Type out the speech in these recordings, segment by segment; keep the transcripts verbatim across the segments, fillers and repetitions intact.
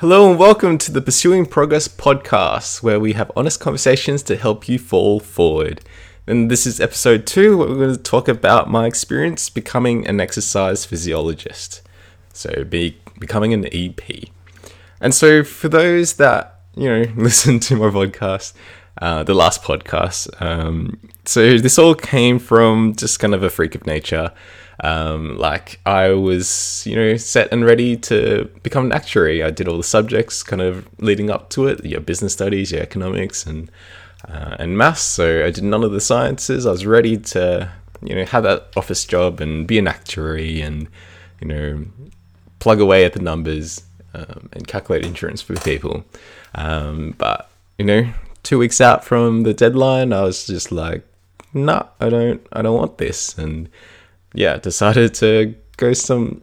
Hello and welcome to the Pursuing Progress Podcast, where we have honest conversations to help you fall forward. And this is episode two, where we're going to talk about my experience becoming an exercise physiologist. So be, becoming an E P. And so for those that, you know, listen to my podcast, uh, the last podcast, um, so this all came from just kind of a freak of nature. Um, like I was, you know, set and ready to become an actuary. I did all the subjects kind of leading up to it, your business studies, your economics and, uh, and maths. So I did none of the sciences. I was ready to, you know, have that office job and be an actuary and, you know, plug away at the numbers, um, and calculate insurance for people. Um, but you know, two weeks out from the deadline, I was just like, nah, I don't, I don't want this. And yeah, decided to go some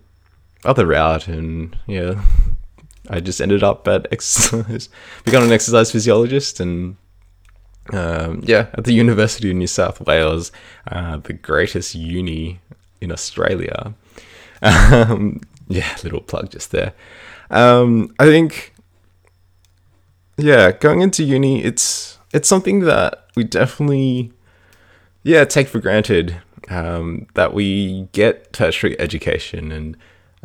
other route, and yeah, I just ended up at exercise, becoming an exercise physiologist, and um, yeah, at the University of New South Wales, uh, the greatest uni in Australia. Um, yeah, little plug just there. Um, I think, yeah, going into uni, it's it's something that we definitely, yeah, take for granted. Um, that we get tertiary education and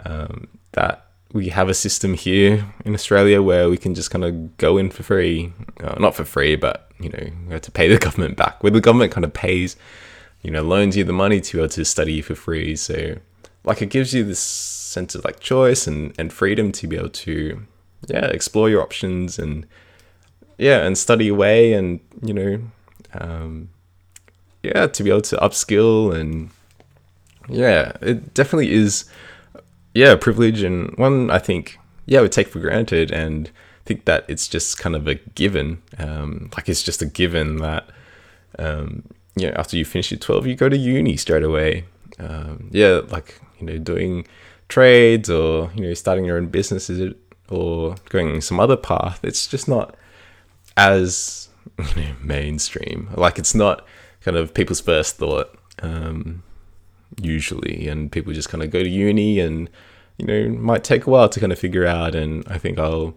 um, that we have a system here in Australia where we can just kind of go in for free, uh, not for free, but, you know, we have to pay the government back, where the government kind of pays, you know, loans you the money to be able to study for free. So like it gives you this sense of like choice and, and freedom to be able to, yeah, explore your options and, yeah, and study away and, you know, um, yeah, to be able to upskill and yeah, it definitely is, yeah, a privilege and one I think, yeah, we take for granted and think that it's just kind of a given. Um, like it's just a given that, um, you know, after you finish your twelve, you go to uni straight away. Um, yeah, like, you know, doing trades or, you know, starting your own businesses or going some other path. It's just not as, you know, mainstream. Like it's not kind of people's first thought, um, usually, and people just kind of go to uni and, you know, might take a while to kind of figure out. And I think I'll,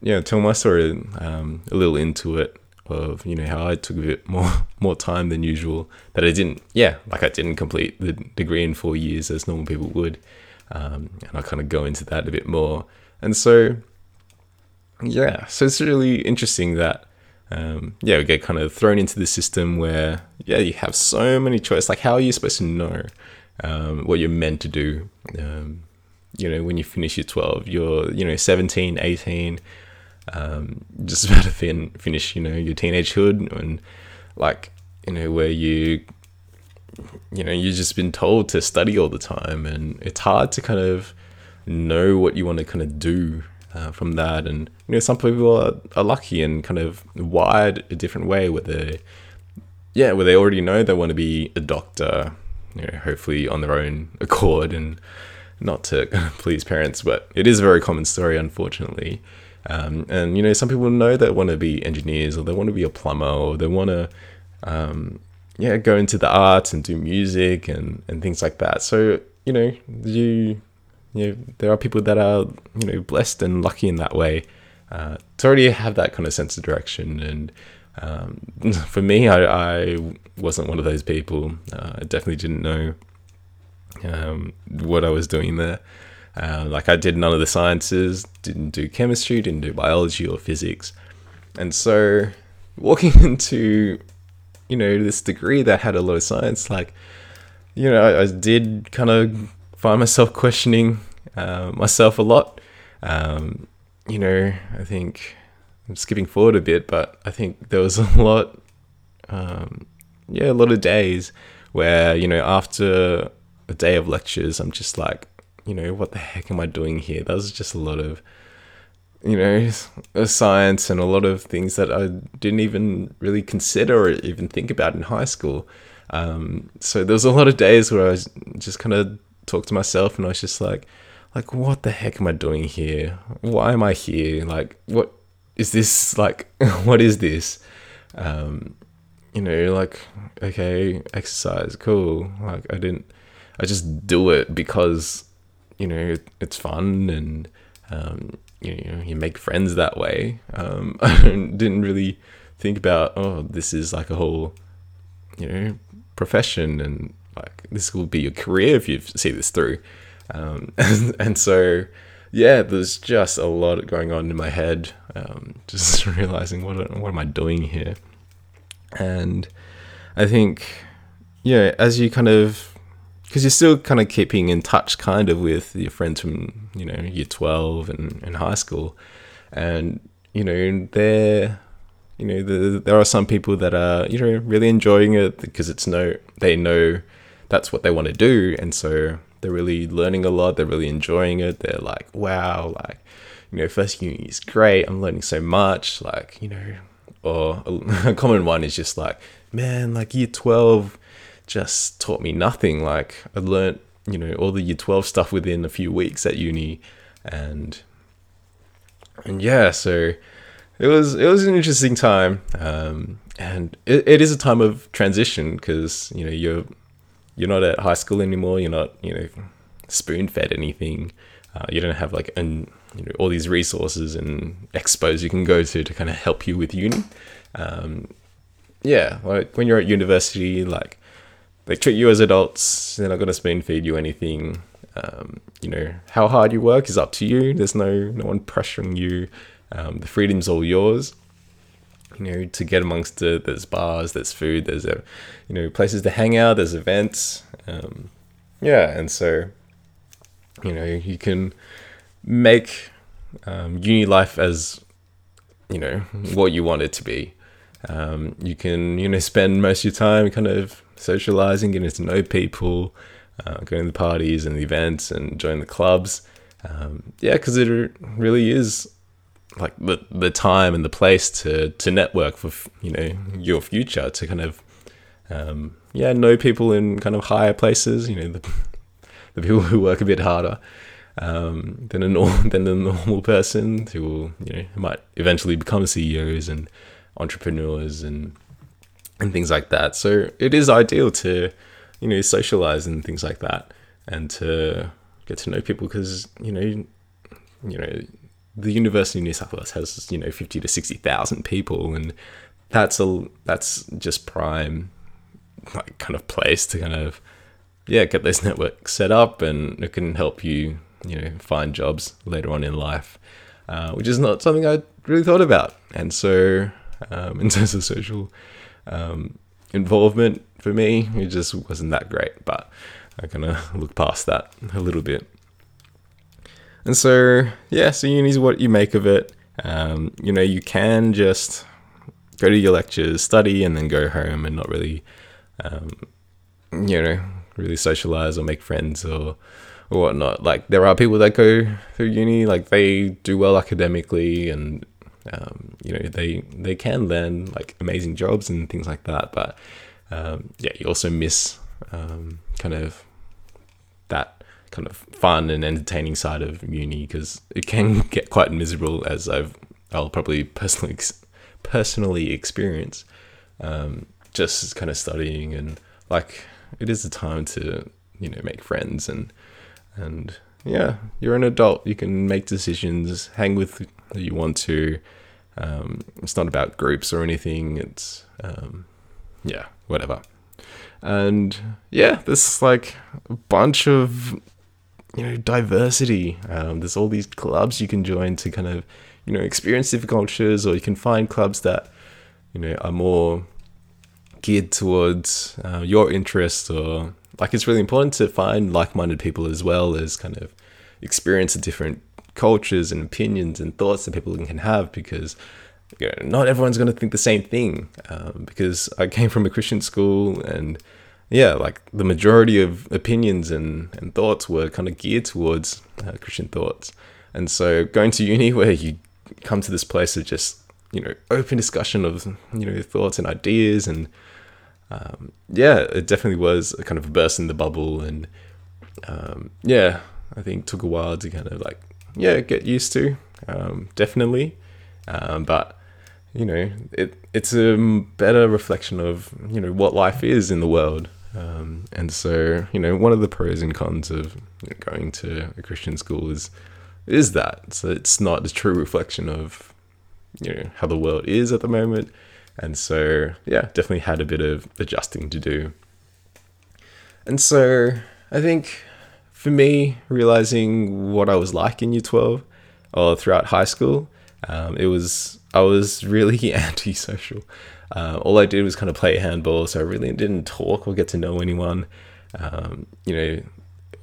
you know, tell my story, um, a little into it of, you know, how I took a bit more, more time than usual, that I didn't, yeah, like I didn't complete the degree in four years as normal people would. Um, and I'll kind of go into that a bit more. And so, yeah, so it's really interesting that, Um, yeah, we get kind of thrown into the system where, yeah, you have so many choice. Like, how are you supposed to know um, what you're meant to do? Um, you know, when you finish your twelve, you're, you know, seventeen, eighteen, um, just about to fin- finish, you know, your teenagehood and like, you know, where you, you know, you've just been told to study all the time and it's hard to kind of know what you want to kind of do. Uh, from that, and you know, some people are, are lucky and kind of wired a different way where they yeah where they already know they want to be a doctor, you know, hopefully on their own accord and not to please parents, but it is a very common story, unfortunately. Um, and you know, some people know they want to be engineers or they want to be a plumber or they want to um, yeah go into the arts and do music and and things like that. So you know, you You know, there are people that are, you know, blessed and lucky in that way, uh, to already have that kind of sense of direction. And um, for me, I, I wasn't one of those people. Uh, I definitely didn't know um, what I was doing there. Uh, like I did none of the sciences, didn't do chemistry, didn't do biology or physics. And so walking into, you know, this degree that had a lot of science, like, you know, I, I did kind of find myself questioning uh, myself a lot. Um, you know, I think I'm skipping forward a bit, but I think there was a lot, um, yeah, a lot of days where, you know, after a day of lectures, I'm just like, you know, what the heck am I doing here? That was just a lot of, you know, science and a lot of things that I didn't even really consider or even think about in high school. Um, so there was a lot of days where I was just kind of talk to myself and I was just like like what the heck am I doing here? Why am I here? Like what is this? Like what is this? Um you know, like, okay, exercise, cool. Like I didn't I just do it because, you know, it's fun and um, you know, you make friends that way. Um, I didn't really think about, oh, this is like a whole, you know, profession, and like this will be your career if you see this through. Um, and, and so, yeah, there's just a lot going on in my head. Um, just realizing what what am I doing here? And I think, yeah, as you kind of, because you're still kind of keeping in touch kind of with your friends from, you know, year twelve and, and high school. And, you know, they're, you know, the, there are some people that are, you know, really enjoying it because it's no, they know that's what they want to do. And so they're really learning a lot. They're really enjoying it. They're like, wow, like, you know, first uni is great. I'm learning so much, like, you know. Or a common one is just like, man, like year twelve just taught me nothing. Like I learnt, you know, all the year twelve stuff within a few weeks at uni. And, and yeah, so it was, it was an interesting time. Um, and it, it is a time of transition because, you know, you're, you're not at high school anymore. You're not, you know, spoon fed anything. Uh, you don't have like an, you know, all these resources and expos you can go to to kind of help you with uni. Um, yeah, like when you're at university, like they treat you as adults. They're not going to spoon feed you anything. Um, you know, how hard you work is up to you. There's no no one pressuring you. Um, the freedom's all yours. You know, to get amongst it, there's bars, there's food, there's uh, you know, places to hang out, there's events. Um, yeah, and so, you know, you can make um, uni life as, you know, what you want it to be. Um, you can, you know, spend most of your time kind of socializing, getting to know people, uh, going to the parties and the events and join the clubs. Um, yeah, because it really is like the the time and the place to, to network for, you know, your future, to kind of, um, yeah, know people in kind of higher places, you know, the the people who work a bit harder um, than a norm, than the normal person, who will, you know, might eventually become C E Os and entrepreneurs and and things like that. So it is ideal to, you know, socialize and things like that, and to get to know people, because you know, you know, the University of New South Wales has, you know, fifty to sixty thousand people, and that's a that's just prime like kind of place to kind of, yeah, get this network set up, and it can help you, you know, find jobs later on in life, uh, which is not something I really thought about. And so, um, in terms of social um, involvement for me, it just wasn't that great, but I kind of look past that a little bit. And so, yeah, so uni is what you make of it. Um, you know, you can just go to your lectures, study, and then go home and not really, um, you know, really socialize or make friends or or whatnot. Like there are people that go through uni, like they do well academically, and um, you know, they they can learn like amazing jobs and things like that, but um, yeah, you also miss um, kind of that kind of fun and entertaining side of uni, because it can get quite miserable, as I've I'll probably personally personally experience, um, just kind of studying. And like it is a time to, you know, make friends, and, and yeah, you're an adult. You can make decisions, hang with who you want to. Um, it's not about groups or anything. It's, um, yeah, whatever. And yeah, there's like a bunch of, you know, diversity. Um, there's all these clubs you can join to kind of, you know, experience different cultures, or you can find clubs that, you know, are more geared towards uh, your interests, or like it's really important to find like-minded people, as well as kind of experience the different cultures and opinions and thoughts that people can have, because, you know, not everyone's going to think the same thing, um, because I came from a Christian school, and yeah, like the majority of opinions and, and thoughts were kind of geared towards uh, Christian thoughts. And so going to uni, where you come to this place of just, you know, open discussion of, you know, thoughts and ideas, and um, yeah, it definitely was a kind of a burst in the bubble. And um, yeah, I think it took a while to kind of like, yeah, get used to, um, definitely. Um, but, you know, it it's a better reflection of, you know, what life is in the world. Um, and so, you know, one of the pros and cons of going to a Christian school is is that. So it's not a true reflection of, you know, how the world is at the moment. And so, yeah, definitely had a bit of adjusting to do. And so I think for me, realizing what I was like in year twelve or throughout high school, um, it was, I was really antisocial. Uh, all I did was kind of play handball. So I really didn't talk or get to know anyone. Um, you know,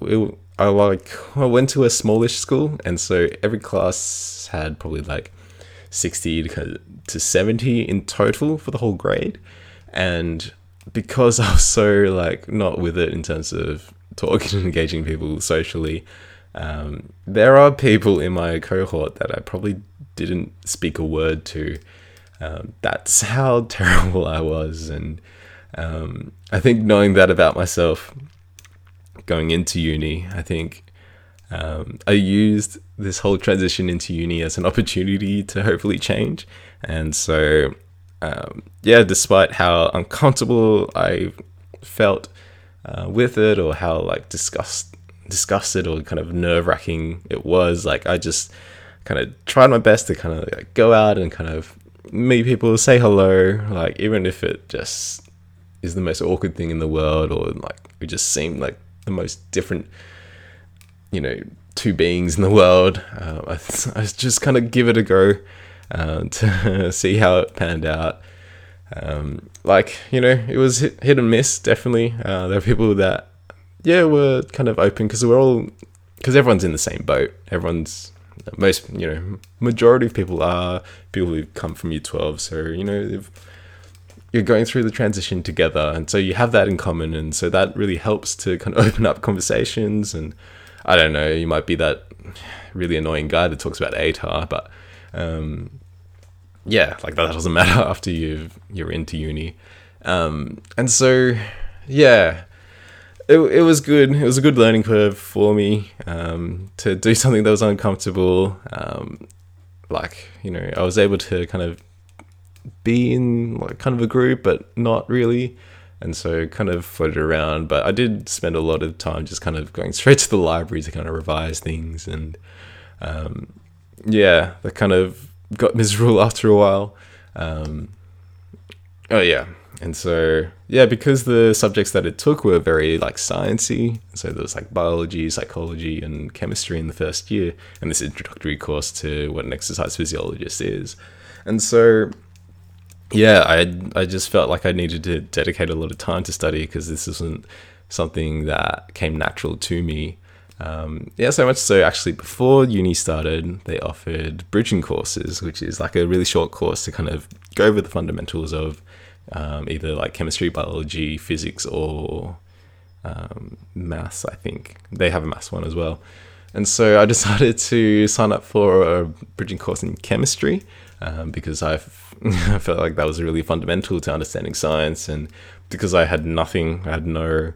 it, I like, I went to a smallish school. And so every class had probably like sixty to seventy in total for the whole grade. And because I was so like not with it in terms of talking and engaging people socially, um, there are people in my cohort that I probably didn't speak a word to. Um, that's how terrible I was. And um, I think knowing that about myself going into uni, I think um, I used this whole transition into uni as an opportunity to hopefully change. And so, um, yeah, despite how uncomfortable I felt uh, with it, or how like disgust, disgusted or kind of nerve-wracking it was, like I just kind of tried my best to kind of like, go out and kind of meet people, say hello, like even if it just is the most awkward thing in the world, or like we just seem like the most different, you know, two beings in the world. Um, I, I just kind of give it a go um, to see how it panned out. Um, like, you know, it was hit, hit and miss, definitely. Uh, there were people that, yeah, were kind of open because we're all, because everyone's in the same boat. Everyone's, most, you know, majority of people are people who come from year twelve. So, you know, you're going through the transition together. And so you have that in common. And so that really helps to kind of open up conversations. And I don't know, you might be that really annoying guy that talks about A T A R, but um, yeah, like that doesn't matter after you've, you're into uni. Um, and so, yeah, it it was good. It was a good learning curve for me um, to do something that was uncomfortable. Um, like, you know, I was able to kind of be in like kind of a group, but not really. And so kind of floated around, but I did spend a lot of time just kind of going straight to the library to kind of revise things. And um, yeah, that kind of got miserable after a while. Um, oh yeah. And so, yeah, because the subjects that it took were very like sciencey. So there was like biology, psychology, and chemistry in the first year, and this introductory course to what an exercise physiologist is. And so, yeah, I I just felt like I needed to dedicate a lot of time to study because this isn't something that came natural to me. Um, yeah, so much so actually before uni started, they offered bridging courses, which is like a really short course to kind of go over the fundamentals of um, either like chemistry, biology, physics, or um, maths, I think. They have a maths one as well. And so I decided to sign up for a bridging course in chemistry um, because I've I felt like that was really fundamental to understanding science, and because I had nothing, I had no,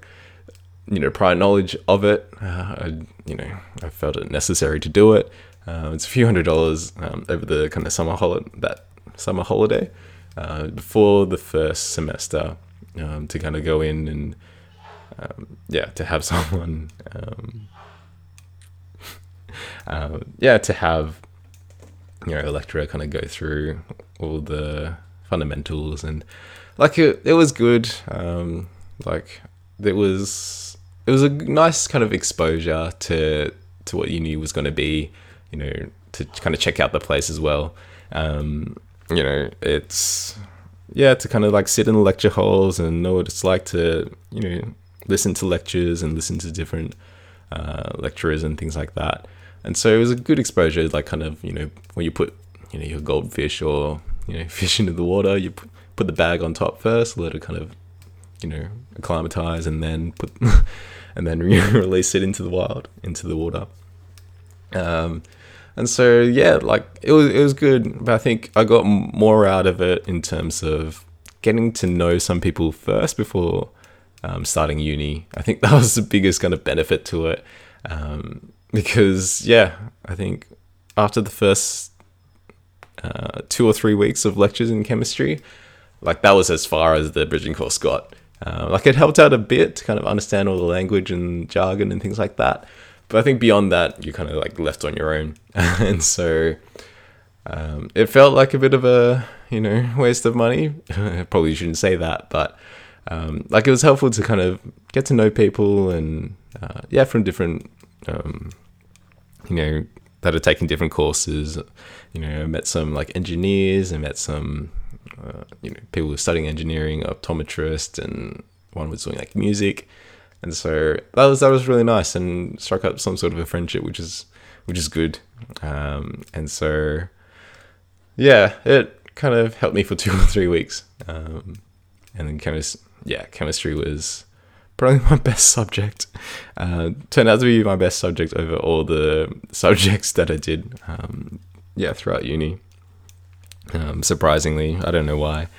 you know, prior knowledge of it. Uh, I, you know, I felt it necessary to do it. Uh, it's a few hundred dollars um, over the kind of summer holiday, that summer holiday uh, before the first semester um, to kind of go in and um, yeah, to have someone, um, uh, yeah, to have, you know, a lecturer kind of go through all the fundamentals. And like it, it was good. Um, like it was, it was a nice kind of exposure to to what uni was going to be. You know, to kind of check out the place as well. Um, you know, it's yeah to kind of like sit in the lecture halls and know what it's like to, you know, listen to lectures and listen to different uh, lecturers and things like that. And so it was a good exposure. Like kind of, you know, when you put, you know, your goldfish or, you know, fish into the water, you p- put the bag on top first, let it kind of, you know, acclimatize, and then put, and then release it into the wild, into the water. Um, and so, yeah, like it was, it was good, but I think I got more out of it in terms of getting to know some people first before, um, starting uni. I think that was the biggest kind of benefit to it. Um, because yeah, I think after the first, Uh, two or three weeks of lectures in chemistry, like that was as far as the bridging course got. Uh, like it helped out a bit to kind of understand all the language and jargon and things like that, But I think beyond that, you're kind of like left on your own. And so um, it felt like a bit of a, you know, waste of money. Probably shouldn't say that, but um, like it was helpful to kind of get to know people and uh, yeah, from different, um, you know, that are taking different courses. You know, I met some like engineers, I met some, uh, you know, people who were studying engineering, optometrist, and one was doing like music. And so that was, that was really nice and struck up some sort of a friendship, which is, which is good. Um, and so, yeah, it kind of helped me for two or three weeks. Um, and then chemistry, yeah, chemistry was probably my best subject. Uh, turned out to be my best subject over all the subjects that I did, um, yeah, throughout uni. Um, surprisingly, I don't know why.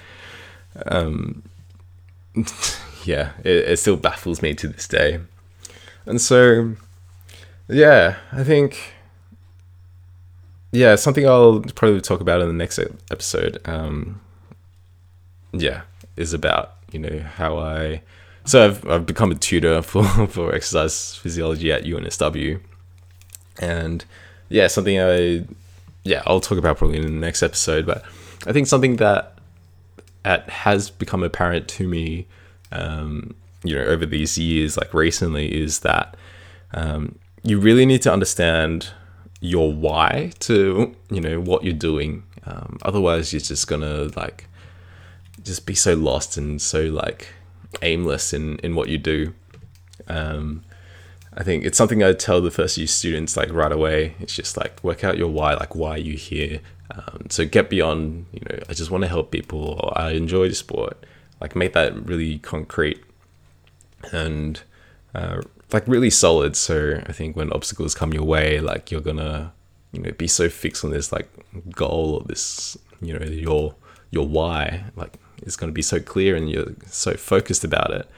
Um, yeah, it, it still baffles me to this day. And so, yeah, I think, yeah, something I'll probably talk about in the next episode, um, yeah, is about, you know, how I, so I've, I've become a tutor for, for exercise physiology at U N S W. And yeah, something I, yeah, I'll talk about probably in the next episode, but I think something that, that has become apparent to me, um, you know, over these years, like recently, is that, um, you really need to understand your why to, you know, what you're doing. Um, otherwise you're just gonna like, just be so lost and so like aimless in, in what you do. Um, I think it's something I tell the first year students like right away. It's just like, work out your why, like why are you here? Um, so get beyond, you know, I just want to help people, or I enjoy the sport. Like make that really concrete and uh, like really solid. So I think when obstacles come your way, like you're gonna, you know, be so fixed on this like goal or this, you know, your your why, like it's gonna be so clear and you're so focused about it.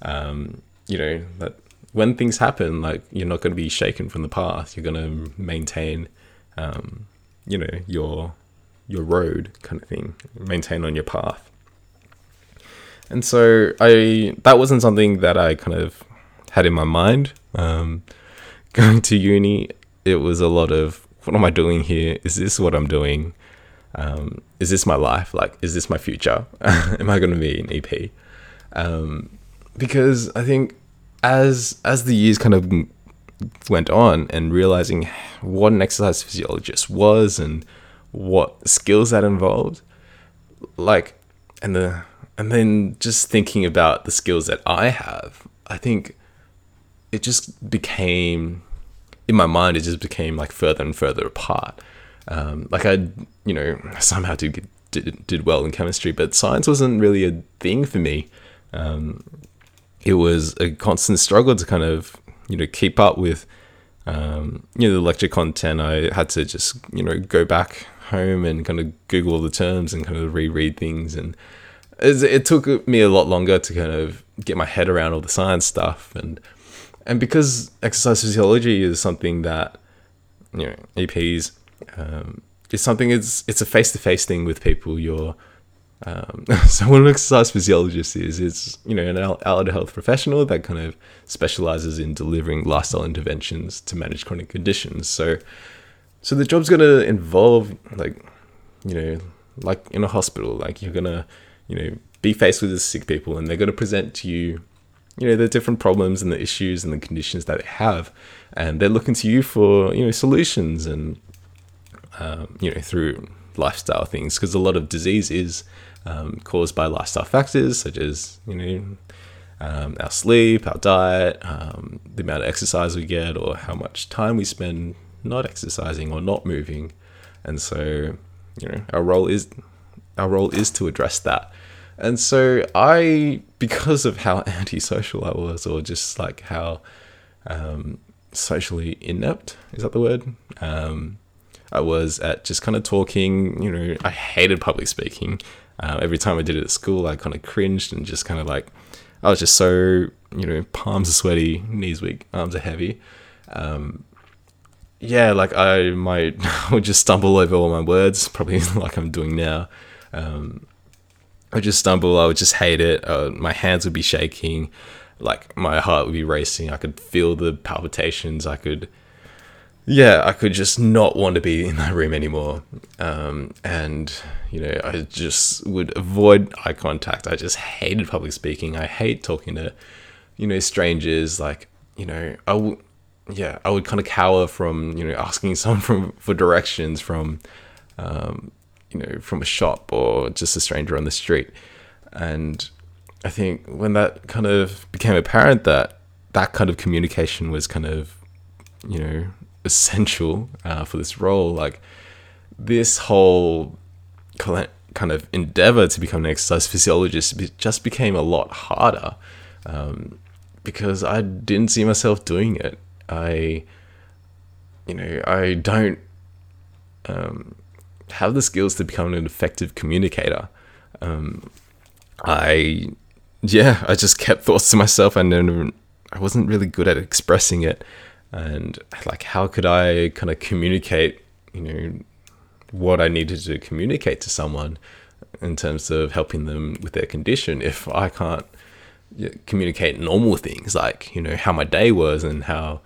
Um, you know, that when things happen, like you're not gonna be shaken from the path. You're gonna maintain, um, you know, your your road kind of thing. Maintain on your path. And so I, that wasn't something that I kind of had in my mind. Um, going to uni, it was a lot of, what am I doing here? Is this what I'm doing? Um, is this my life? Like, is this my future? Am I going to be an E P? Um, because I think as, as the years kind of went on and realizing what an exercise physiologist was and what skills that involved, like, and the, And then just thinking about the skills that I have, I think it just became, in my mind, it just became like further and further apart. Um, like I, you know, somehow did, did did well in chemistry, but science wasn't really a thing for me. Um, it was a constant struggle to kind of, you know, keep up with, um, you know, the lecture content. I had to just, you know, go back home and kind of Google all the terms and kind of reread things, and it took me a lot longer to kind of get my head around all the science stuff. And and because exercise physiology is something that, you know, E Ps, um, it's something, it's it's a face-to-face thing with people. You're, um, so what an exercise physiologist is, it's, you know, an allied health professional that kind of specializes in delivering lifestyle interventions to manage chronic conditions. So, so the job's going to involve, like, you know, like in a hospital, like you're going to, you know, be faced with the sick people, and they're going to present to you, you know, the different problems and the issues and the conditions that they have. And they're looking to you for, you know, solutions and, um, you know, through lifestyle things, because a lot of disease is um, caused by lifestyle factors such as, you know, um, our sleep, our diet, um, the amount of exercise we get, or how much time we spend not exercising or not moving. And so, you know, our role is... Our role is to address that. And so I, because of how antisocial I was, or just like how um, socially inept, is that the word? Um, I was at just kind of talking, you know, I hated public speaking. Uh, every time I did it at school, I kind of cringed and just kind of like, I was just so, you know, palms are sweaty, knees weak, arms are heavy. Um, yeah, like I might I would just stumble over all my words, probably like I'm doing now. Um, I would just stumble. I would just hate it. Uh, my hands would be shaking. like my heart would be racing. I could feel the palpitations. I could, yeah, I could just not want to be in that room anymore. Um, and, you know, I just would avoid eye contact. I just hated public speaking. I hate talking to, you know, strangers. Like, you know, I would, yeah, I would kind of cower from, you know, asking someone from, for directions from, um, you know, from a shop or just a stranger on the street. And I think when that kind of became apparent that that kind of communication was kind of, you know, essential uh, for this role, like this whole kind of endeavor to become an exercise physiologist just became a lot harder um, because I didn't see myself doing it. I, you know, I don't um, have the skills to become an effective communicator. Um, I, yeah, I just kept thoughts to myself, and then I wasn't really good at expressing it. And like, how could I kind of communicate, you know, what I needed to communicate to someone in terms of helping them with their condition if I can't communicate normal things like, you know, how my day was and how,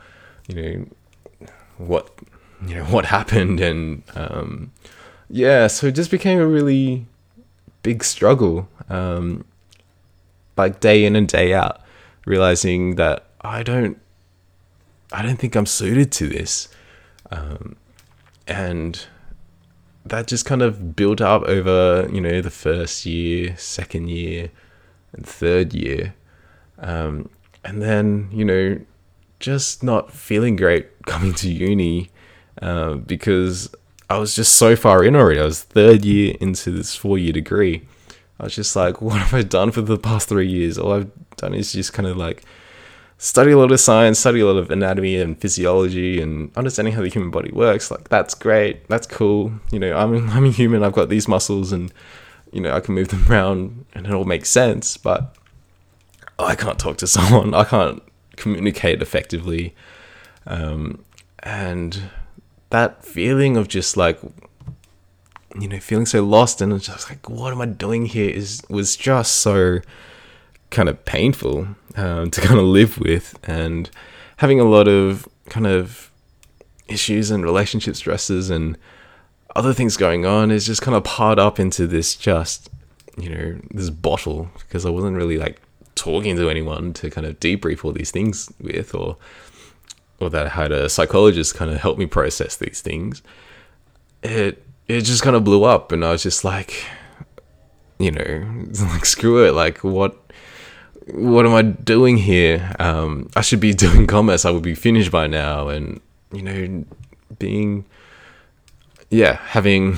you know, what, you know, what happened. And, um, yeah, so it just became a really big struggle, um, like day in and day out, realizing that I don't, I don't think I'm suited to this. Um, and that just kind of built up over, you know, the first year, second year, and third year. Um, and then, you know, just not feeling great coming to uni uh, because I was just so far in already. I was third year into this four-year degree. I was just like, what have I done for the past three years? All I've done is just kind of like, study a lot of science, study a lot of anatomy and physiology and understanding how the human body works. Like, that's great. That's cool. You know, I'm, I'm a human. I've got these muscles and, you know, I can move them around and it all makes sense, but I can't talk to someone. I can't communicate effectively. Um, and that feeling of just like, you know, feeling so lost and just like, what am I doing here is, was just so kind of painful um, to kind of live with, and having a lot of kind of issues and relationship stresses and other things going on is just kind of piled up into this just, you know, this bottle, because I wasn't really like talking to anyone to kind of debrief all these things with, or or that I had a psychologist kind of help me process these things. It it just kind of blew up, and I was just like, you know, like screw it, like what what am I doing here? Um, I should be doing commerce. I would be finished by now. And, you know, being, yeah, having,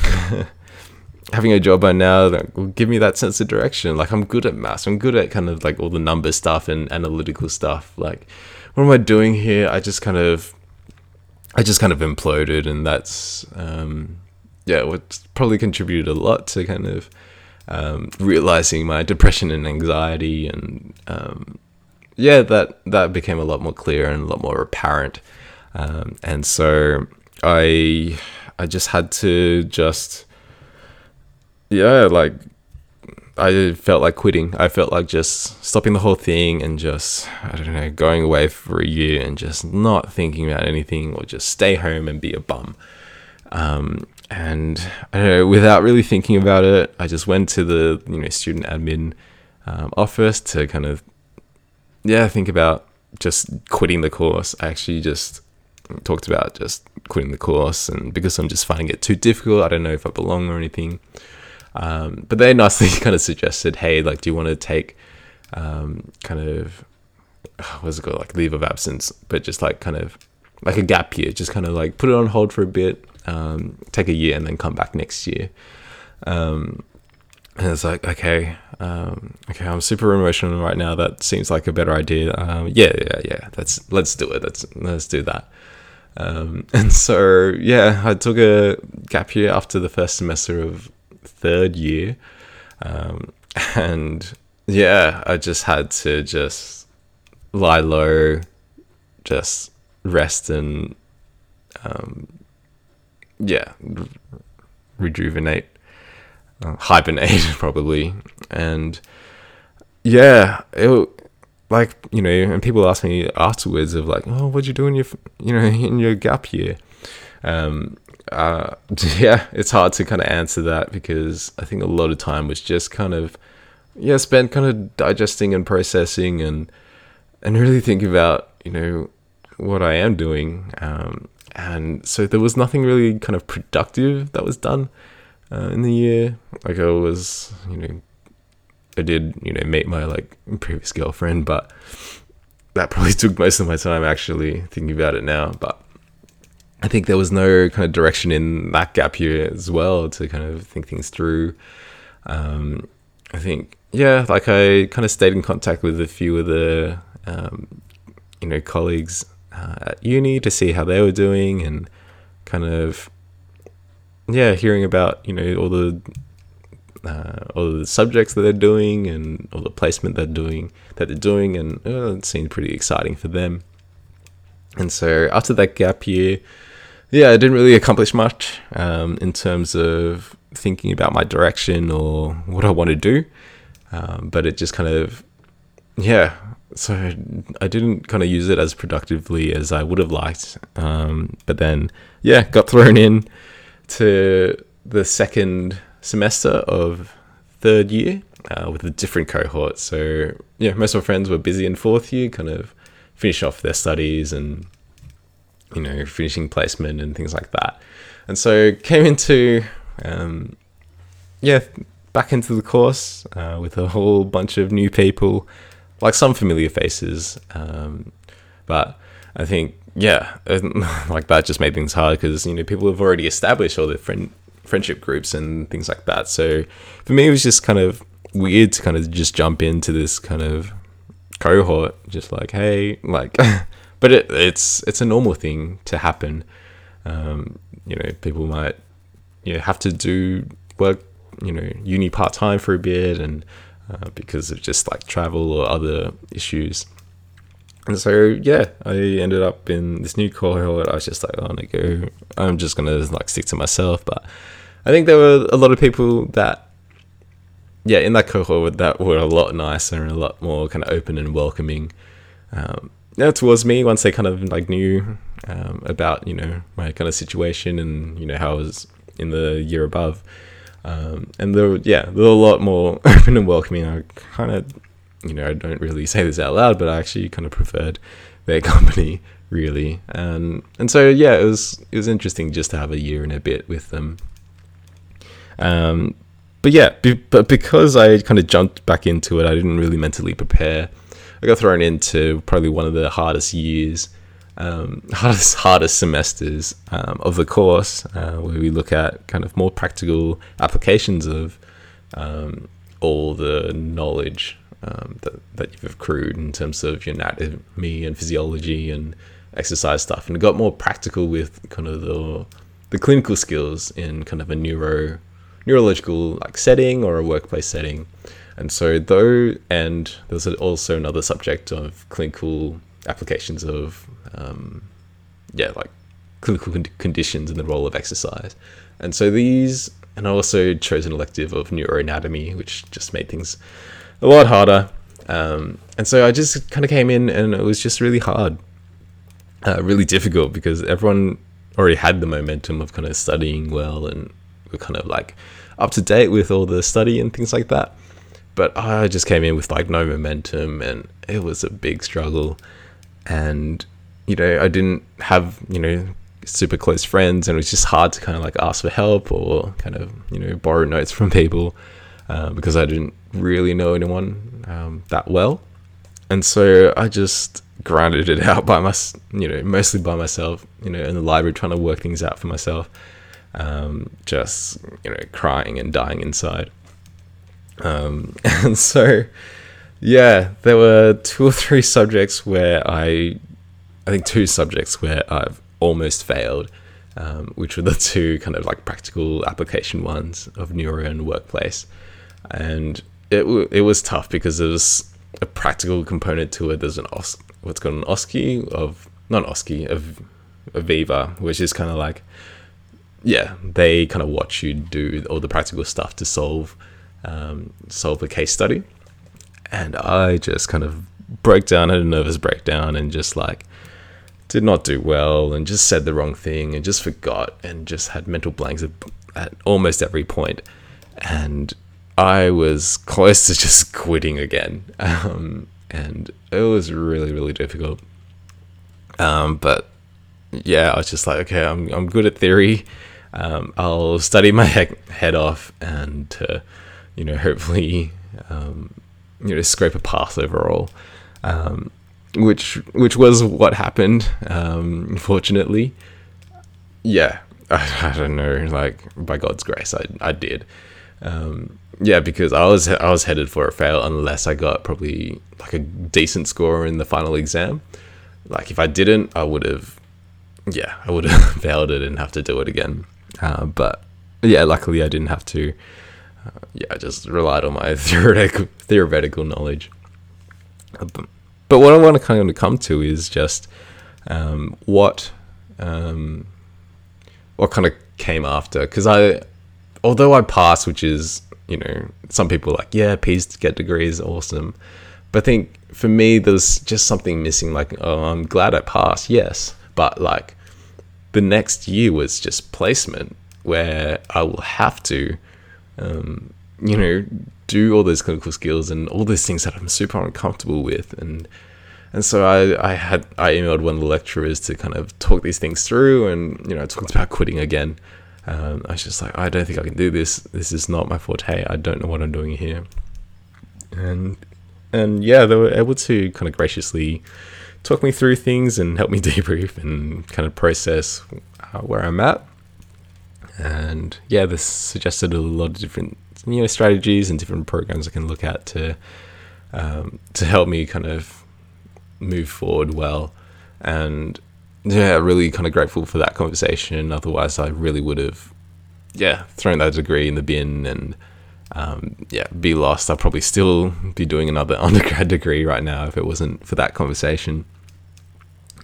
having a job by now that will give me that sense of direction. Like, I'm good at maths. I'm good at kind of like all the number stuff and analytical stuff. Like, what am I doing here? I just kind of, I just kind of imploded. And that's, um, yeah, what's probably contributed a lot to kind of, Um, realizing my depression and anxiety, and um, yeah, that that became a lot more clear and a lot more apparent. Um, and so I I just had to just yeah, like I felt like quitting. I felt like just stopping the whole thing and just, I don't know, going away for a year and just not thinking about anything, or just stay home and be a bum. Um, and I don't know, without really thinking about it, I just went to the, you know, student admin um, office to kind of, yeah, think about just quitting the course. I actually just talked about just quitting the course, and because I'm just finding it too difficult, I don't know if I belong or anything. Um, but they nicely kind of suggested, hey, like, do you want to take um, kind of, what's it called, like leave of absence, but just like kind of like a gap year, just kind of like put it on hold for a bit. Um, take a year and then come back next year. Um, and it's like, okay, um, okay, I'm super emotional right now. That seems like a better idea. Um, yeah, yeah, yeah. That's, let's do it. Let's, let's do that. Um, and so, yeah, I took a gap year after the first semester of third year. Um, and yeah, I just had to just lie low, just rest and, um, yeah, rejuvenate, uh, hibernate probably. And yeah, it, like, you know, and people ask me afterwards of like, oh, what'd you do in your, you know, in your gap year? Um, uh, yeah, it's hard to kind of answer that because I think a lot of time was just kind of, yeah, spent kind of digesting and processing and, and really thinking about, you know, what I am doing. Um, and so there was nothing really kind of productive that was done, uh, in the year. Like I was, you know, I did, you know, meet my like previous girlfriend, but that probably took most of my time actually thinking about it now. But I think there was no kind of direction in that gap year as well to kind of think things through. Um, I think, yeah, like I kind of stayed in contact with a few of the, um, you know, colleagues uh, at uni to see how they were doing and kind of, yeah, hearing about, you know, all the, Uh, all the subjects that they're doing and all the placement they're doing that they're doing and uh, it seemed pretty exciting for them. And so after that gap year, yeah, I didn't really accomplish much um, in terms of thinking about my direction or what I want to do, um, but it just kind of, yeah, so I didn't kind of use it as productively as I would have liked, um, but then yeah, got thrown in to the second semester of third year uh, with a different cohort. So yeah, most of my friends were busy in fourth year, kind of finish off their studies and, you know, finishing placement and things like that. And so came into, um, yeah, back into the course uh, with a whole bunch of new people, like some familiar faces. Um, but I think, yeah, like that just made things hard because, you know, people have already established all their friend friendship groups and things like that. So for me, it was just kind of weird to kind of just jump into this kind of cohort, just like, hey, like, but it, it's, it's a normal thing to happen. Um, you know, people might, you know, have to do work, you know, uni part-time for a bit and, uh, because of just like travel or other issues. And so, yeah, I ended up in this new cohort. I was just like, oh, no, go. I'm just going to like stick to myself. But I think there were a lot of people that, yeah, in that cohort that were a lot nicer and a lot more kind of open and welcoming um, yeah, towards me once they kind of like knew um, about, you know, my kind of situation and, you know, how I was in the year above. Um, and there were, yeah, there were a lot more open and welcoming. I kind of, you know, I don't really say this out loud, but I actually kind of preferred their company really. And, and so, yeah, it was, it was interesting just to have a year and a bit with them. Um, but yeah, be, but because I kind of jumped back into it, I didn't really mentally prepare. I got thrown into probably one of the hardest years, um, hardest, hardest semesters, um, of the course, uh, where we look at kind of more practical applications of, um, all the knowledge Um, that, that you've accrued in terms of your anatomy and physiology and exercise stuff, and it got more practical with kind of the the clinical skills in kind of a neuro neurological like setting or a workplace setting. And so though, and there's also another subject of clinical applications of um, yeah like clinical con- conditions and the role of exercise. And so these, and I also chose an elective of neuroanatomy, which just made things a lot harder. Um, and so I just kind of came in and it was just really hard, uh, really difficult because everyone already had the momentum of kind of studying well and we're kind of like up to date with all the study and things like that. But I just came in with like no momentum and it was a big struggle. And, you know, I didn't have, you know, super close friends and it was just hard to kind of like ask for help or kind of, you know, borrow notes from people. Uh, because I didn't really know anyone um, that well. And so I just grinded it out by my, you know, mostly by myself, you know, in the library trying to work things out for myself, um, just, you know, crying and dying inside. Um, and so, yeah, there were two or three subjects where I, I think two subjects where I've almost failed, um, which were the two kind of like practical application ones of neuro and workplace. And it w- it was tough because there was a practical component to it. There's an os- what's called an OSCE of not an OSCE of a Viva, which is kind of like, yeah, they kind of watch you do all the practical stuff to solve um, solve a case study. And I just kind of broke down, had a nervous breakdown, and just like did not do well, and just said the wrong thing, and just forgot, and just had mental blanks at, at almost every point. And I was close to just quitting again. Um, and it was really, really difficult. Um, but yeah, I was just like, okay, I'm I'm good at theory. Um, I'll study my he- head off and, uh, you know, hopefully, um, you know, scrape a pass overall, um, which, which was what happened. Um, fortunately, yeah, I, I don't know, like by God's grace, I, I did. Um, yeah, because I was, I was headed for a fail unless I got probably like a decent score in the final exam. Like if I didn't, I would have, yeah, I would have failed it and have to do it again. Uh, but yeah, luckily I didn't have to. Uh, yeah, I just relied on my theoretical theoretical knowledge. But what I want to kind of come to is just um, what um, what kind of came after. Because I, although I passed, which is, you know, some people are like, yeah, P's to get degrees, awesome. But I think for me, there was just something missing. Like, oh, I'm glad I passed, yes. But like the next year was just placement, where I will have to, um, you know, do all those clinical skills and all those things that I'm super uncomfortable with. And, and so I, I had, I emailed one of the lecturers to kind of talk these things through, and, you know, I talked about quitting again. Um, I was just like, I don't think I can do this. This is not my forte. I don't know what I'm doing here. And, and yeah, they were able to kind of graciously talk me through things and help me debrief and kind of process uh, where I'm at. And yeah, this suggested a lot of different, you know, strategies and different programs I can look at to um, to help me kind of move forward well. And yeah, really kind of grateful for that conversation. Otherwise, I really would have, yeah, thrown that degree in the bin and Um, yeah, be lost. I'll probably still be doing another undergrad degree right now if it wasn't for that conversation.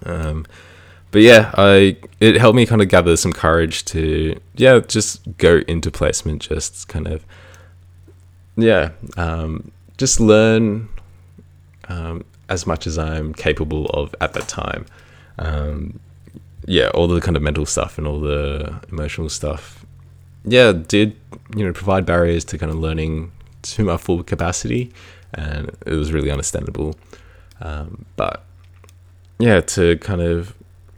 Um, but yeah, I, it helped me kind of gather some courage to, yeah, just go into placement, just kind of, yeah, um, just learn, um, as much as I'm capable of at that time. Um, yeah, all the kind of mental stuff and all the emotional stuff. Yeah, did, you know, provide barriers to kind of learning to my full capacity, and it was really understandable. Um, but yeah, to kind of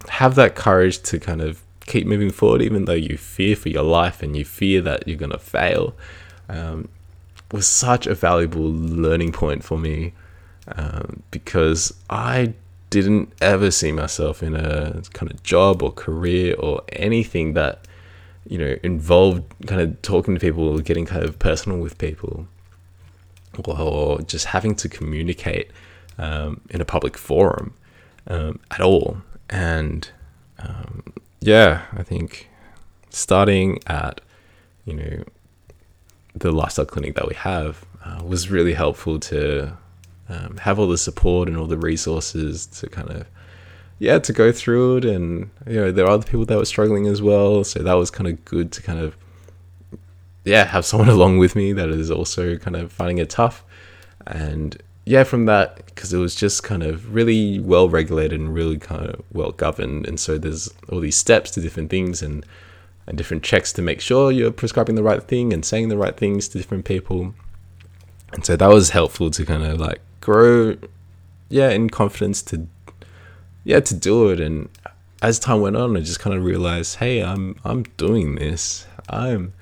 have that courage to kind of keep moving forward, even though you fear for your life and you fear that you're going to fail, um, was such a valuable learning point for me, um, because I didn't ever see myself in a kind of job or career or anything that, you know, involved kind of talking to people, getting kind of personal with people, or just having to communicate um, in a public forum um, at all. And um, yeah, I think starting at, you know, the lifestyle clinic that we have uh, was really helpful to um, have all the support and all the resources to kind of, yeah, to go through it. And, you know, there are other people that were struggling as well. So that was kind of good to kind of, yeah, have someone along with me that is also kind of finding it tough. And yeah, from that, because it was just kind of really well regulated and really kind of well governed. And so there's all these steps to different things and, and different checks to make sure you're prescribing the right thing and saying the right things to different people. And so that was helpful to kind of like grow, yeah, in confidence to, yeah, to do it. And as time went on, I just kind of realized, hey, I'm, I'm doing this. I'm,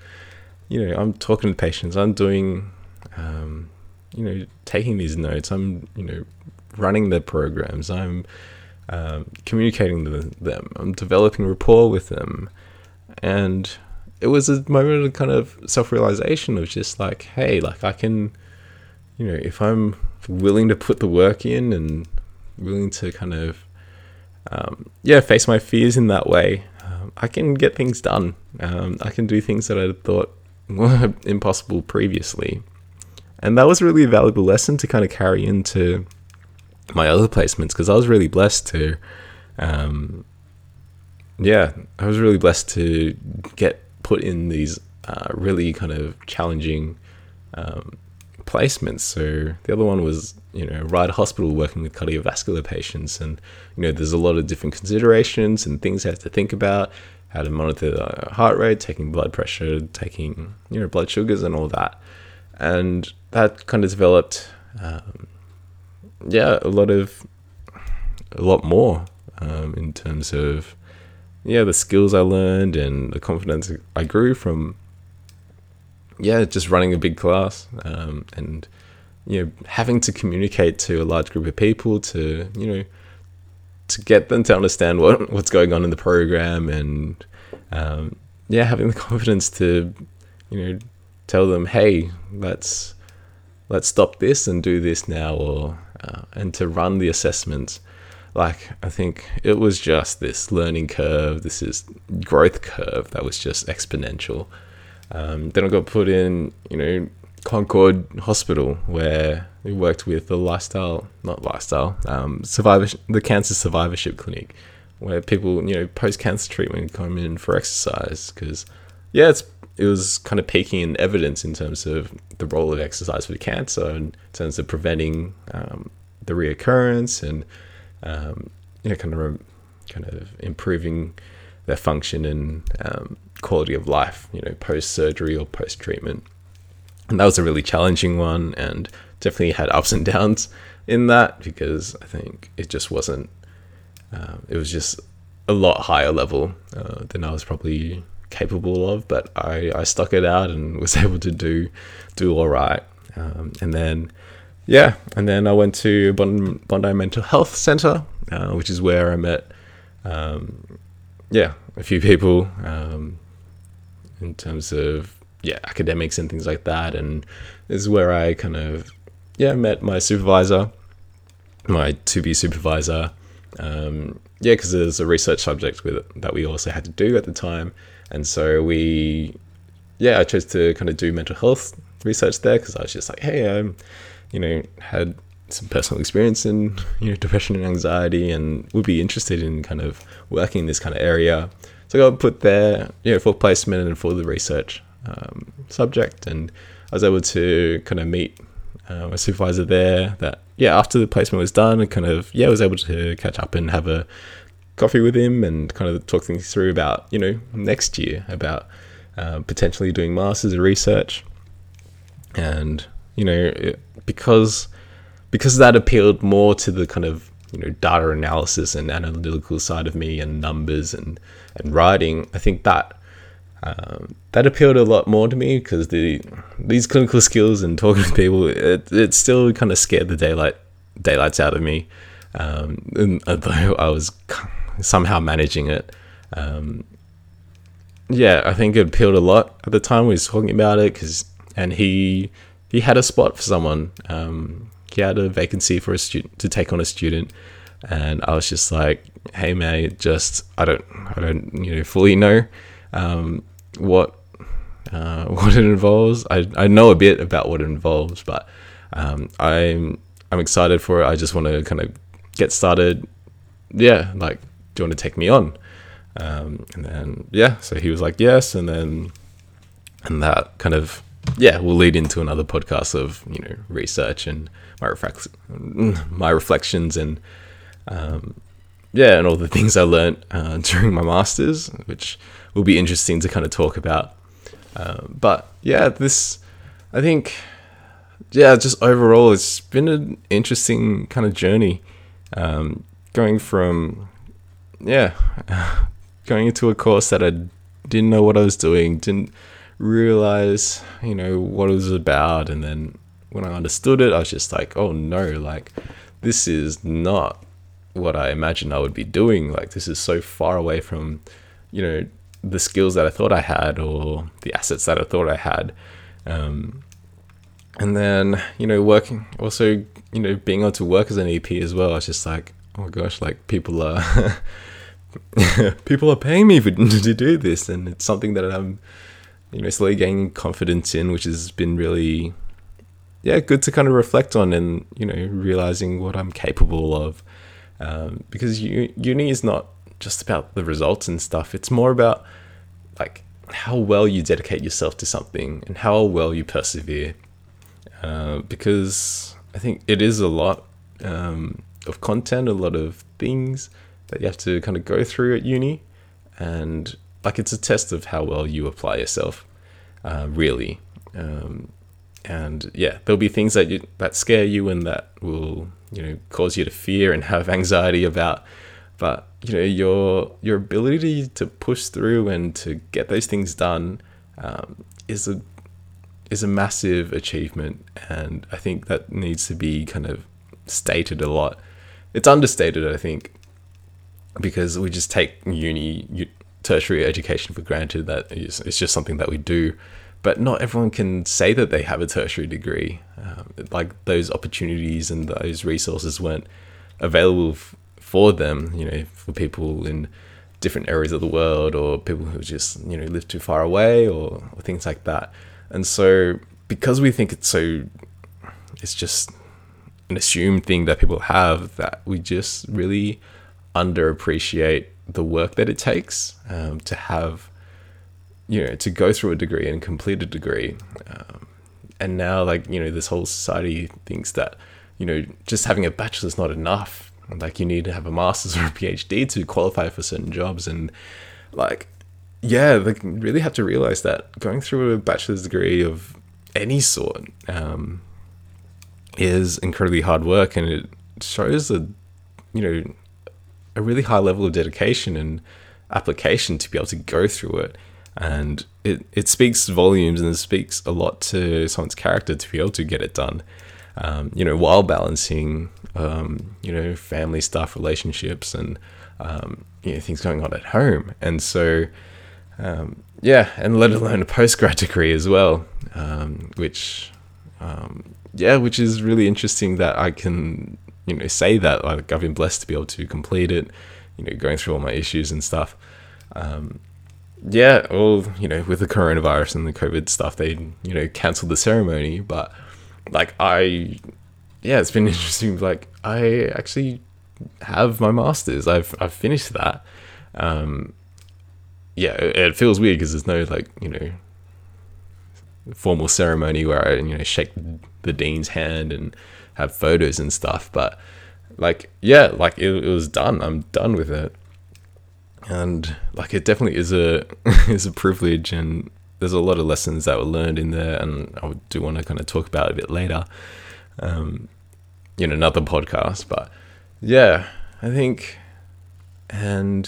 you know, I'm talking to patients. I'm doing, um, you know, taking these notes. I'm, you know, running their programs. I'm, um, communicating with them. I'm developing rapport with them. And it was a moment of kind of self-realization of just like, hey, like I can, you know, if I'm willing to put the work in and willing to kind of, Um, yeah, face my fears in that way, um, I can get things done. Um, I can do things that I thought were impossible previously. And that was really a valuable lesson to kind of carry into my other placements, because I was really blessed to, um, yeah, I was really blessed to get put in these uh, really kind of challenging um, placements. So the other one was, you know, Ride Hospital, working with cardiovascular patients. And, you know, there's a lot of different considerations and things I have to think about, how to monitor the heart rate, taking blood pressure, taking, you know, blood sugars and all that. And that kind of developed, um, yeah, a lot of, a lot more um, in terms of, yeah, the skills I learned and the confidence I grew from, yeah, just running a big class um, and, you know, having to communicate to a large group of people to, you know, to get them to understand what what's going on in the program and, um, yeah, having the confidence to, you know, tell them, hey, let's let's stop this and do this now, or uh, and to run the assessments. Like, I think it was just this learning curve, this is growth curve that was just exponential. Um, then I got put in, you know, Concord Hospital, where we worked with the lifestyle, not lifestyle, um, survivorship, the cancer survivorship clinic, where people, you know, post-cancer treatment come in for exercise, because, yeah, it's, it was kind of peaking in evidence in terms of the role of exercise for cancer, in terms of preventing um, the reoccurrence and, um, you know, kind of, kind of improving their function and um, quality of life, you know, post-surgery or post-treatment. And that was a really challenging one, and definitely had ups and downs in that, because I think it just wasn't, uh, it was just a lot higher level uh, than I was probably capable of, but I, I stuck it out and was able to do, do all right. Um, and then, yeah, and then I went to Bond, Bondi Mental Health Center, uh, which is where I met, um, yeah, a few people um, in terms of, yeah, academics and things like that. And this is where I kind of, yeah, met my supervisor, my to-be supervisor. Um, yeah, because there's a research subject with it that we also had to do at the time. And so we, yeah, I chose to kind of do mental health research there, because I was just like, hey, I'm, you know, had some personal experience in, you know, depression and anxiety, and would be interested in kind of working in this kind of area. So I got put there, you know, for placement and for the research um, subject. And I was able to kind of meet uh, my supervisor there that, yeah, after the placement was done, I kind of, yeah, was able to catch up and have a coffee with him and kind of talk things through about, you know, next year, about uh, potentially doing masters of research. And, you know, it, because because that appealed more to the kind of, you know, data analysis and analytical side of me, and numbers and, and writing, I think that um, that appealed a lot more to me, because the these clinical skills and talking to people, it, it still kind of scared the daylight daylights out of me. Um, and although I was somehow managing it, um, yeah, I think it appealed a lot at the time. We were talking about it, because, and he he had a spot for someone. Um, he had a vacancy for a student, to take on a student, and I was just like, "Hey, man, just I don't, I don't, you know, fully know um, what uh, what it involves. I I know a bit about what it involves, but um, I'm I'm excited for it. I just want to kind of get started. Yeah, like, do you want to take me on?" Um, and then, yeah, so he was like, yes. And then, and that kind of, yeah, will lead into another podcast of, you know, research and my reflex, my reflections and, um, yeah, and all the things I learned uh, during my masters, which will be interesting to kind of talk about. Uh, but yeah, this, I think, yeah, just overall, it's been an interesting kind of journey. Um, going from, yeah, going into a course that I didn't know what I was doing, didn't realize, you know, what it was about. And then when I understood it, I was just like, oh no, like, this is not what I imagined I would be doing. Like, this is so far away from, you know, the skills that I thought I had, or the assets that I thought I had. Um, and then, you know, working also, you know, being able to work as an E P as well, I was just like, oh my gosh, like, people are, people are paying me for, to do this. And it's something that I'm, you know, slowly gaining confidence in, which has been really, yeah, good to kind of reflect on and, you know, realizing what I'm capable of. Um, because uni is not just about the results and stuff. It's more about, like, how well you dedicate yourself to something and how well you persevere. uh, because I think it is a lot um, of content, a lot of things that you have to kind of go through at uni, and like it's a test of how well you apply yourself, uh, really. Um, and yeah, there'll be things that you, that scare you and that will, you know, cause you to fear and have anxiety about. But, you know, your your ability to push through and to get those things done um, is a is a massive achievement. And I think that needs to be kind of stated a lot. It's understated, I think, because we just take uni, tertiary education for granted. That it's just something that we do. But not everyone can say that they have a tertiary degree. Um, like those opportunities and those resources weren't available f- for them, you know, for people in different areas of the world, or people who just, you know, live too far away, or, or things like that. And so because we think it's so, it's just an assumed thing that people have, that we just really underappreciate the work that it takes um, to have, you know, to go through a degree and complete a degree. Um, and now, like, you know, this whole society thinks that, you know, just having a bachelor's not enough. Like, you need to have a master's or a PhD to qualify for certain jobs. And like, yeah, like really have to realize that going through a bachelor's degree of any sort um, is incredibly hard work. And it shows a, you know, a really high level of dedication and application to be able to go through it. And it, it speaks volumes, and it speaks a lot to someone's character to be able to get it done, um, you know, while balancing, um, you know, family stuff, relationships, and, um, you know, things going on at home. And so, um, yeah, and let alone a postgrad degree as well, um, which, um, yeah, which is really interesting that I can, you know, say that, like, I've been blessed to be able to complete it, you know, going through all my issues and stuff. Um, Yeah, well, you know, with the coronavirus and the COVID stuff, they, you know, cancelled the ceremony. But like I, yeah, it's been interesting. Like I actually have my master's. I've I've finished that. Um, yeah, it, it feels weird because there's no, like, you know, formal ceremony where I, you know, shake the dean's hand and have photos and stuff. But like, yeah, like it, it was done. I'm done with it. And like, it definitely is a is a privilege, and there's a lot of lessons that were learned in there, and I do want to kind of talk about it a bit later, um, in another podcast. But yeah, I think, and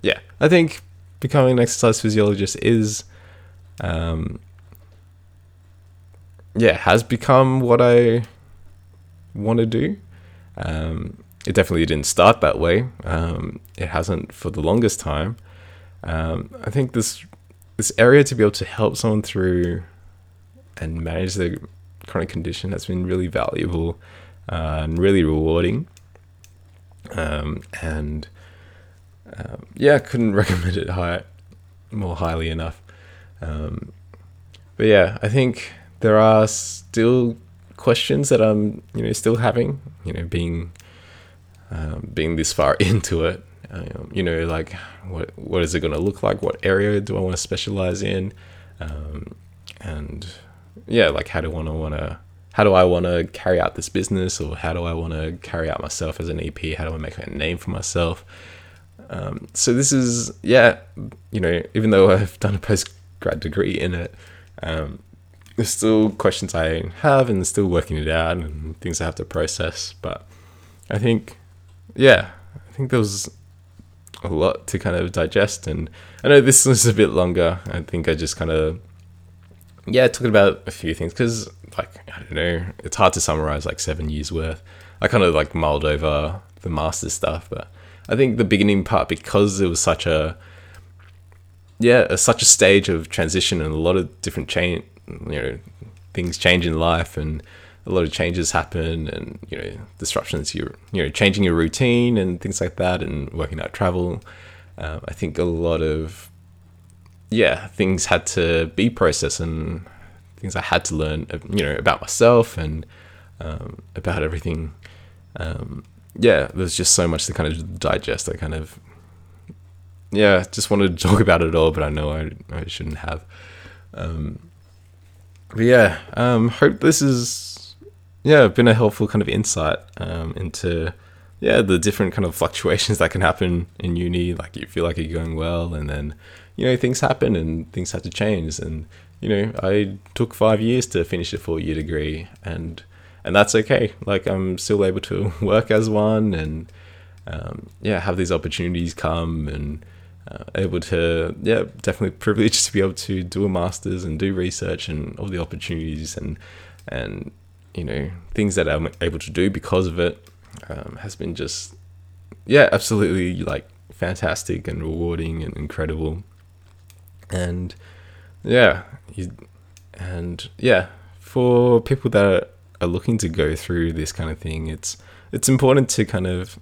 yeah, I think becoming an exercise physiologist is, um, yeah, has become what I want to do. Um, It definitely didn't start that way. Um, it hasn't for the longest time. Um, I think this this area to be able to help someone through and manage their chronic condition has been really valuable uh, and really rewarding. Um, and uh, yeah, I couldn't recommend it high, more highly enough. Um, but yeah, I think there are still questions that I'm, you know, still having, you know, being... Um, being this far into it, um, you know, like what what is it going to look like? What area do I want to specialize in? Um, and yeah, like how do I want to want to how do I want to carry out this business, or how do I want to carry out myself as an E P? How do I make a name for myself? Um, so this is yeah, you know, even though I've done a postgrad degree in it, um, there's still questions I have, and still working it out, and things I have to process. But I think. Yeah, I think there was a lot to kind of digest, and I know this was a bit longer. I think I just kind of, yeah, talking about a few things because, like, I don't know, it's hard to summarize like seven years worth. I kind of like mulled over the master's stuff, but I think the beginning part, because it was such a, yeah, such a stage of transition and a lot of different change, you know, things change in life and a lot of changes happen, and, you know, disruptions, you're, you know, changing your routine and things like that, and working out travel. Um, I think a lot of, yeah, things had to be processed, and things I had to learn, you know, about myself and um, about everything. Um, yeah, there's just so much to kind of digest. I kind of, yeah, just wanted to talk about it all, but I know I, I shouldn't have. Um, but yeah, um, hope this has yeah been a helpful kind of insight um, into yeah the different kind of fluctuations that can happen in uni. Like you feel like you're going well, and then you know things happen and things have to change. And you know I took five years to finish a four-year degree, and and that's okay. Like I'm still able to work as one, and um, yeah, have these opportunities come and. Uh, able to yeah definitely privileged to be able to do a master's and do research and all the opportunities and and you know things that I'm able to do because of it um, has been just yeah absolutely like fantastic and rewarding and incredible and yeah you, and yeah for people that are looking to go through this kind of thing, it's it's important to kind of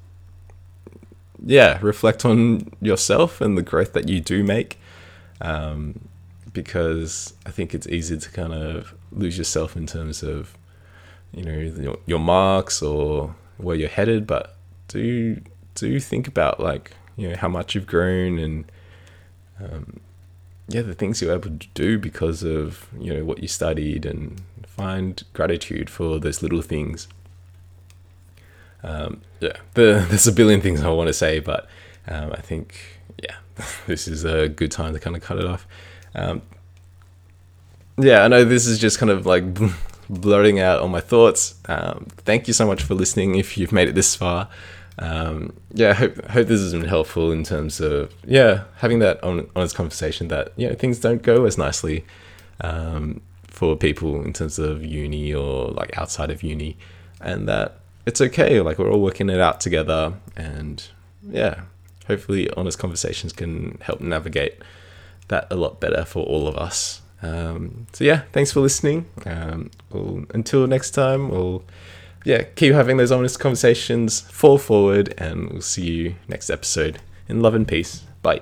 yeah reflect on yourself and the growth that you do make, um because I think it's easy to kind of lose yourself in terms of you know your, your marks or where you're headed, but do do think about like you know how much you've grown and um yeah the things you're able to do because of you know what you studied, and find gratitude for those little things. Um, yeah, the, there's a billion things I want to say, but um, I think, yeah, this is a good time to kind of cut it off. Um, yeah, I know this is just kind of like blurting out all my thoughts. Um, thank you so much for listening if you've made it this far. Um, yeah, I hope, hope this has been helpful in terms of, yeah, having that honest conversation that, you know, things don't go as nicely um, for people in terms of uni or like outside of uni, and that it's okay, like we're all working it out together, and yeah, hopefully honest conversations can help navigate that a lot better for all of us. Um, so yeah, thanks for listening. Um, we'll, until next time, we'll yeah, keep having those honest conversations, fall forward, and we'll see you next episode. In love and peace. Bye.